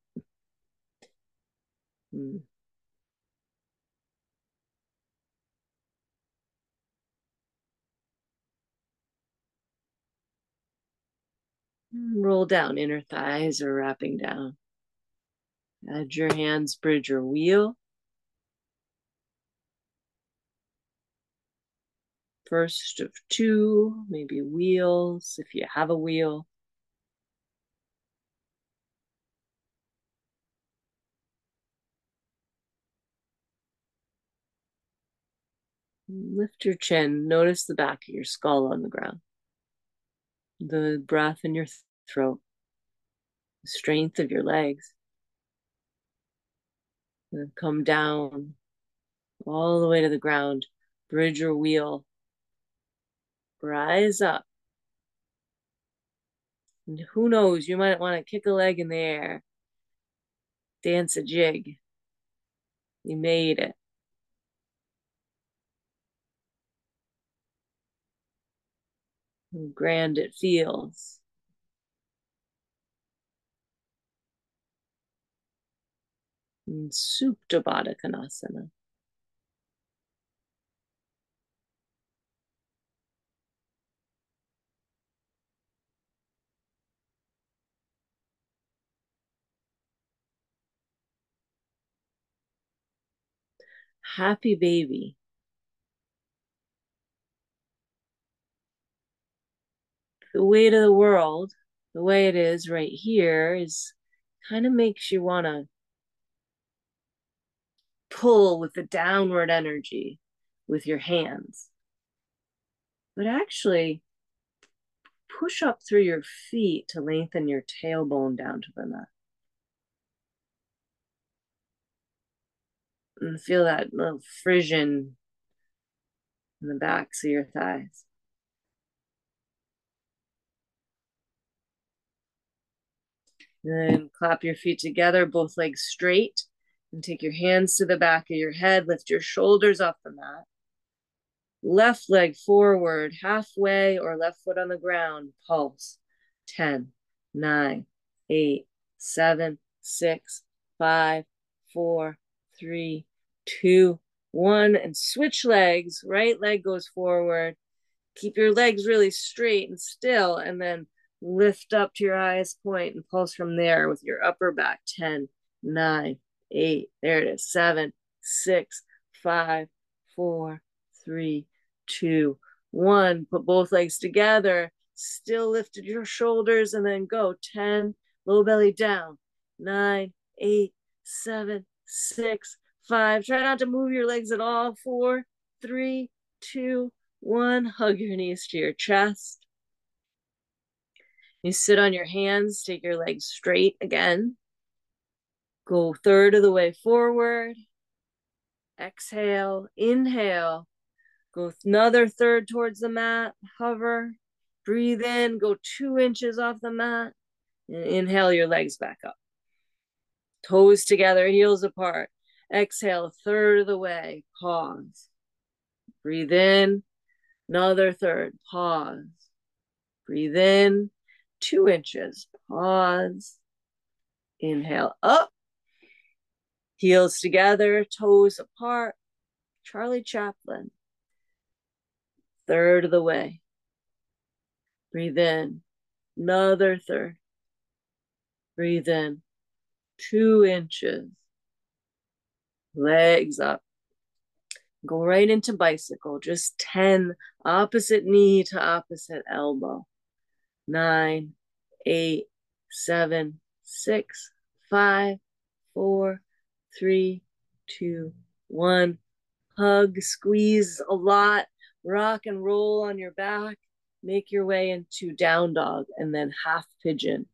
Roll down, inner thighs are wrapping down. As your hands bridge your wheel. First of two, maybe wheels, if you have a wheel. Lift your chin. Notice the back of your skull on the ground. The breath in your throat. The strength of your legs. And then come down all the way to the ground. Bridge your wheel. Rise up. And who knows, you might want to kick a leg in the air. Dance a jig. You made it. How grand it feels. And Supta Baddha Konasana. Happy baby. The weight of the world, the way it is right here, is kind of makes you want to pull with the downward energy with your hands. But actually, push up through your feet to lengthen your tailbone down to the mat. And feel that little frisson in the backs of your thighs. And then clap your feet together, both legs straight, and take your hands to the back of your head. Lift your shoulders off the mat. Left leg forward, halfway, or left foot on the ground. Pulse. 10, 9, 8, 7, 6, 5, 4, 3, 2, 1, and switch legs. Right leg goes forward. Keep your legs really straight and still, and then lift up to your highest point and pulse from there with your upper back. 10, 9, 8, there it is, 7, 6, 5, 4, 3, 2, 1. Put both legs together, still lifted your shoulders, and then go 10, low belly down, 9, 8, 7, 6, 5, try not to move your legs at all, 4, 3, 2, 1, hug your knees to your chest. You sit on your hands, take your legs straight again, go third of the way forward, exhale, inhale, go another third towards the mat, hover, breathe in, go 2 inches off the mat, and inhale your legs back up. Toes together, heels apart. Exhale, third of the way, pause. Breathe in, another third, pause. Breathe in, 2 inches, pause. Inhale, up. Heels together, toes apart. Charlie Chaplin. Third of the way. Breathe in, another third. Breathe in. 2 inches, legs up, go right into bicycle, just 10, opposite knee to opposite elbow, 9, 8, 7, 6, 5, 4, 3, 2, 1, hug, squeeze a lot, rock and roll on your back, make your way into down dog, and then half pigeon,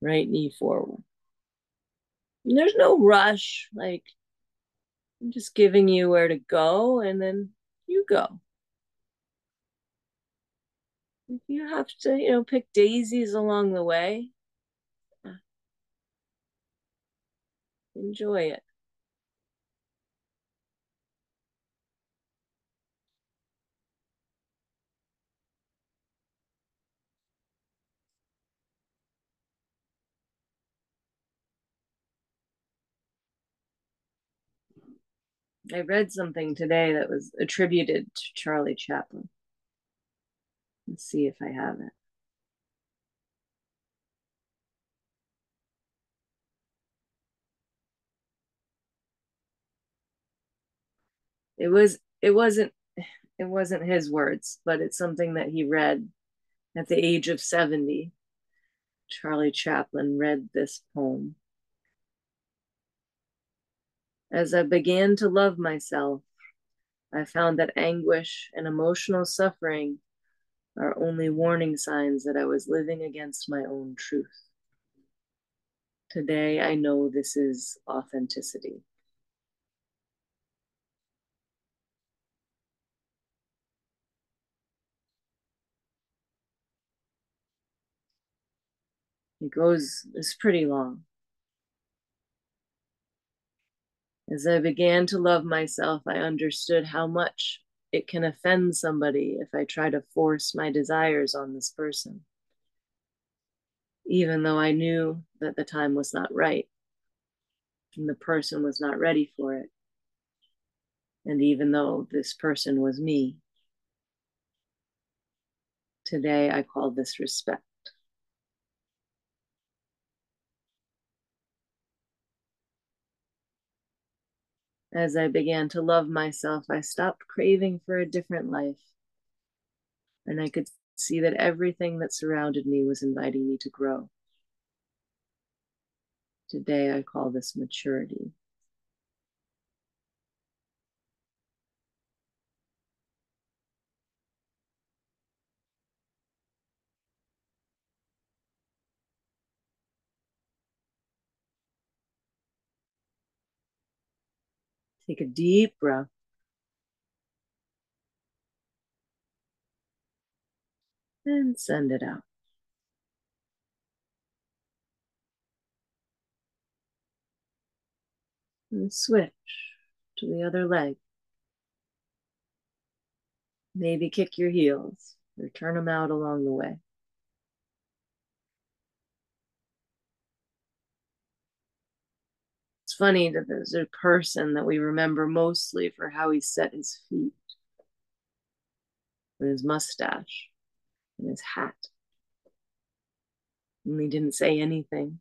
right knee forward. And there's no rush, like I'm just giving you where to go and then you go. If you have to, you know, pick daisies along the way. Enjoy it. I read something today that was attributed to Charlie Chaplin. Let's see if I have it. It wasn't his words, but it's something that he read at the age of 70. Charlie Chaplin read this poem. As I began to love myself, I found that anguish and emotional suffering are only warning signs that I was living against my own truth. Today, I know this is authenticity. It's pretty long. As I began to love myself, I understood how much it can offend somebody if I try to force my desires on this person, even though I knew that the time was not right and the person was not ready for it, and even though this person was me. Today, I call this respect. As I began to love myself, I stopped craving for a different life, and I could see that everything that surrounded me was inviting me to grow. Today, I call this maturity. Take a deep breath. And send it out. And switch to the other leg. Maybe kick your heels or turn them out along the way. Funny that there's a person that we remember mostly for how he set his feet, and his mustache, and his hat. And he didn't say anything.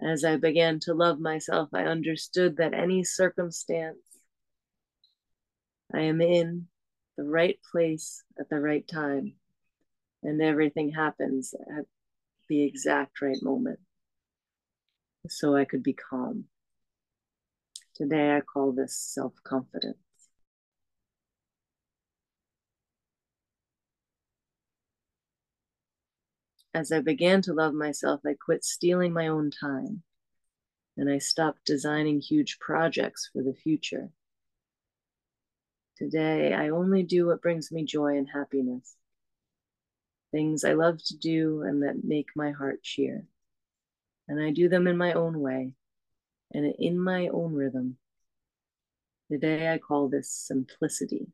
As I began to love myself, I understood that any circumstance I am in the right place at the right time, and everything happens at the exact right moment, so I could be calm. Today, I call this self-confidence. As I began to love myself, I quit stealing my own time, and I stopped designing huge projects for the future. Today, I only do what brings me joy and happiness, things I love to do and that make my heart cheer. And I do them in my own way and in my own rhythm. Today, I call this simplicity.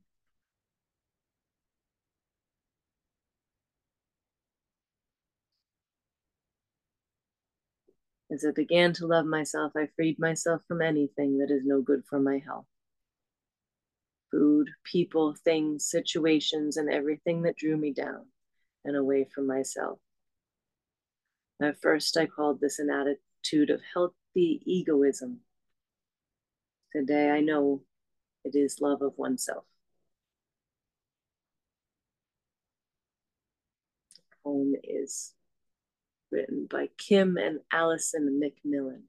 As I began to love myself, I freed myself from anything that is no good for my health. Food, people, things, situations, and everything that drew me down and away from myself. At first, I called this an attitude of healthy egoism. Today, I know it is love of oneself. The poem is written by Kim and Allison McMillan.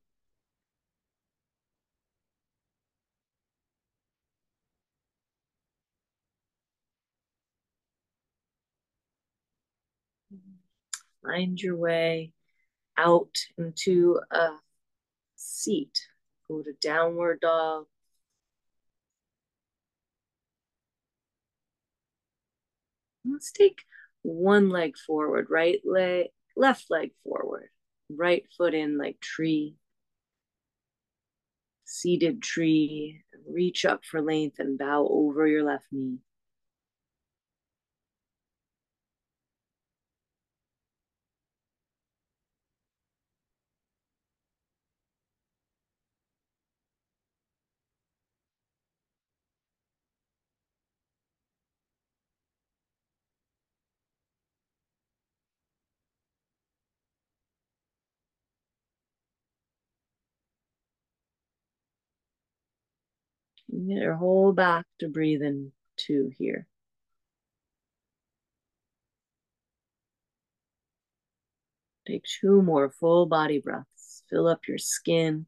Find your way out into a seat. Go to downward dog. Let's take one leg forward, right leg. Left leg forward, right foot in like tree. seated tree. Reach up for length and bow over your left knee. Get your whole back to breathe in two here. Take two more full body breaths. Fill up your skin.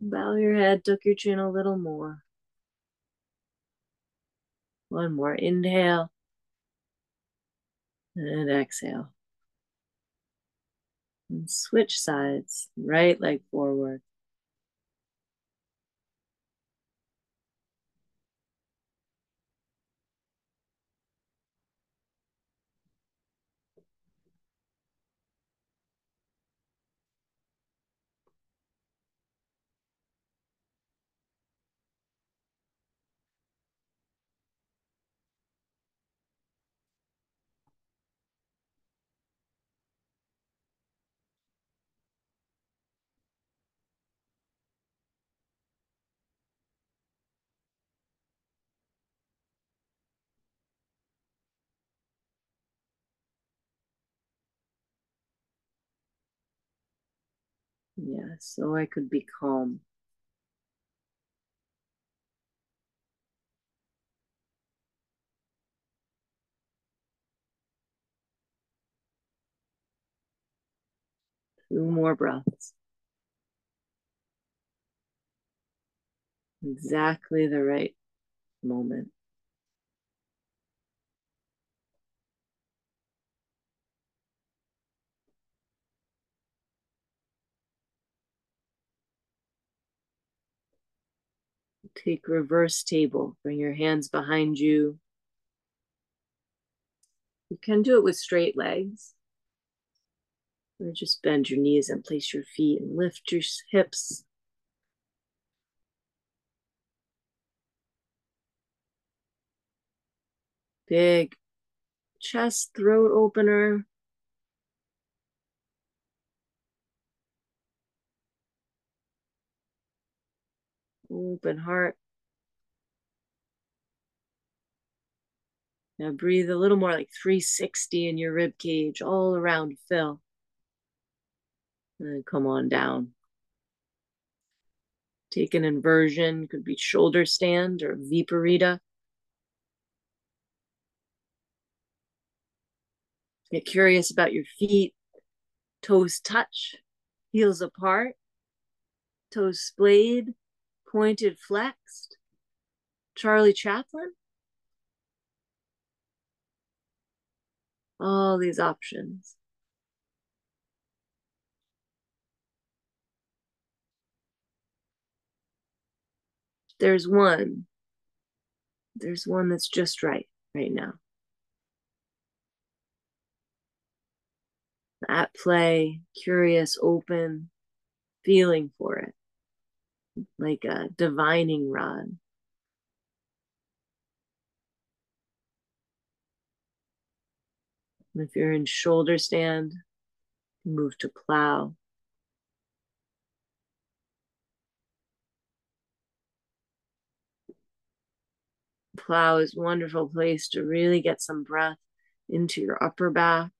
Bow your head, tuck your chin a little more. One more inhale and exhale. And switch sides, right leg forward. Yeah, so I could be calm. Two more breaths. Exactly the right moment. Take reverse table. Bring your hands behind you. You can do it with straight legs. Or just bend your knees and place your feet and lift your hips. Big chest, throat opener. Open heart. Now breathe a little more like 360 in your rib cage, all around fill. And then come on down. Take an inversion, could be shoulder stand or viparita. Get curious about your feet. Toes touch, heels apart, toes splayed. Pointed, flexed, Charlie Chaplin. All these options. There's one. There's one that's just right now. At play, curious, open, feeling for it. Like a divining rod. If you're in shoulder stand, move to plow. Plow is a wonderful place to really get some breath into your upper back.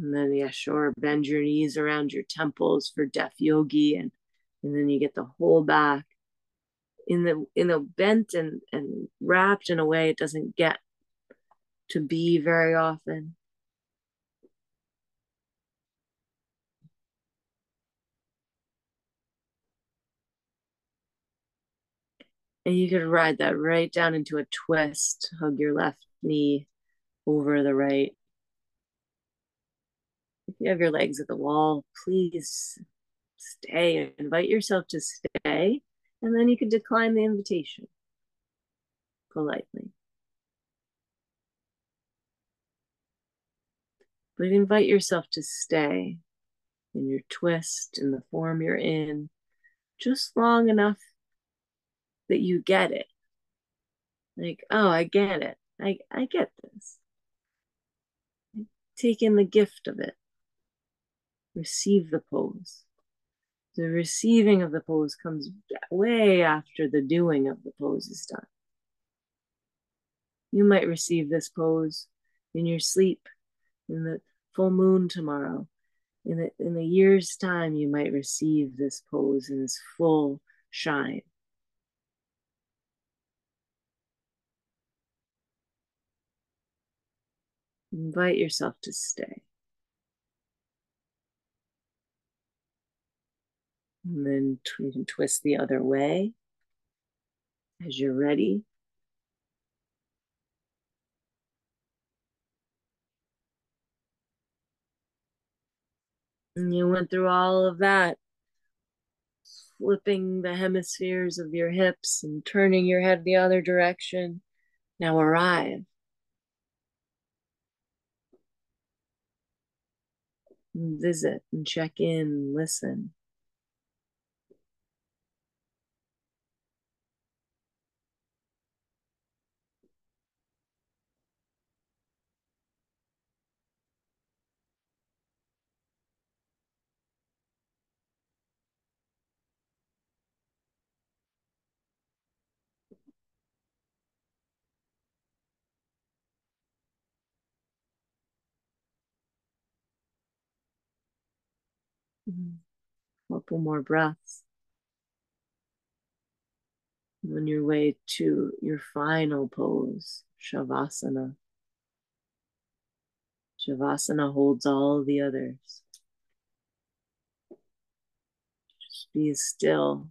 And then, yeah, sure, bend your knees around your temples for deaf yogi. And then you get the whole back in the bent and wrapped in a way it doesn't get to be very often. And you could ride that right down into a twist. Hug your left knee over the right. If you have your legs at the wall, please stay. Invite yourself to stay, and then you can decline the invitation politely. but invite yourself to stay in your twist, in the form you're in, just long enough that you get it. Like, oh, I get it. I get this. Take in the gift of it. Receive the pose. The receiving of the pose comes way after the doing of the pose is done. You might receive this pose in your sleep, in the full moon tomorrow. In a year's time, you might receive this pose in its full shine. Invite yourself to stay. And then you can twist the other way as you're ready. And you went through all of that, flipping the hemispheres of your hips and turning your head the other direction. Now arrive. And visit and check in, and listen. A couple more breaths on your way to your final pose, Shavasana. Shavasana holds all the others. Just be still.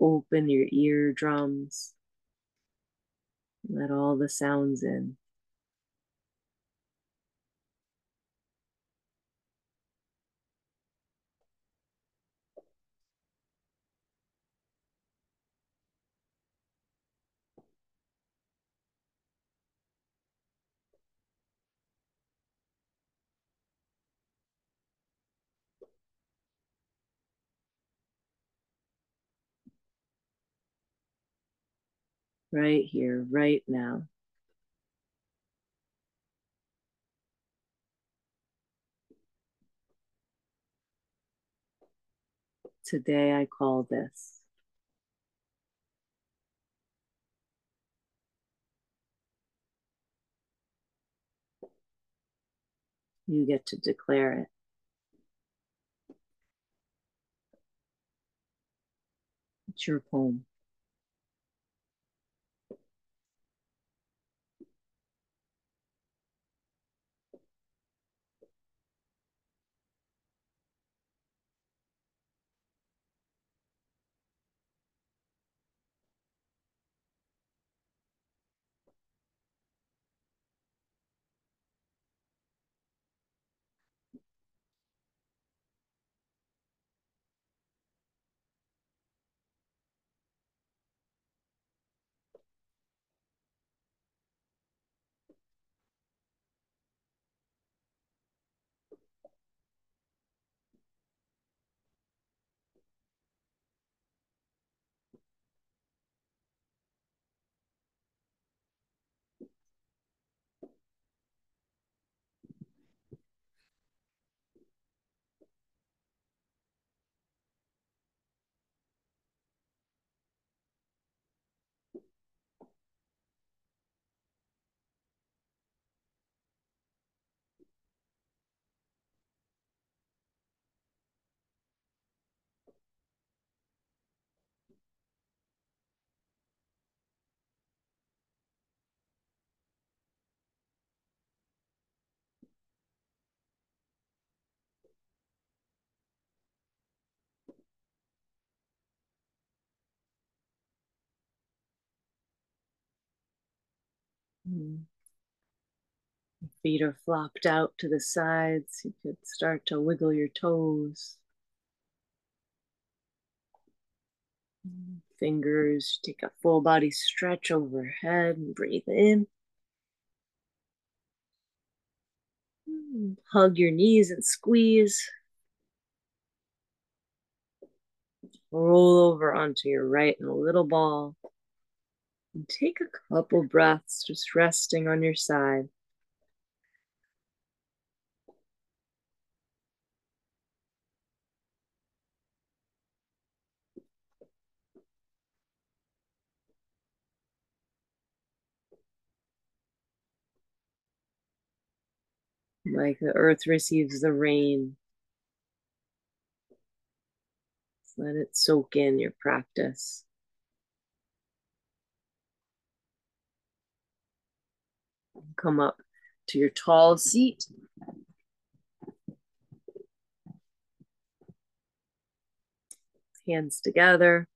Open your eardrums. Let all the sounds in. Right here, right now. Today I call this. You get to declare it. It's your poem. Your feet are flopped out to the sides. You could start to wiggle your toes. Fingers, take a full body stretch overhead and breathe in. Hug your knees and squeeze. Roll over onto your right in a little ball. And take a couple breaths, just resting on your side. Like the earth receives the rain. Just let it soak in your practice. Come up to your tall seat. Hands together.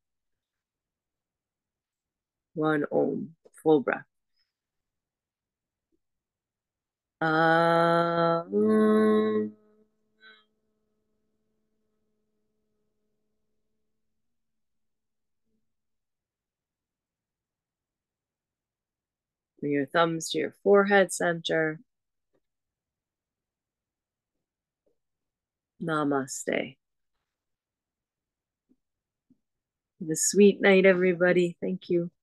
One Om, full breath. Bring your thumbs to your forehead center. Namaste. Have a sweet night, everybody. Thank you.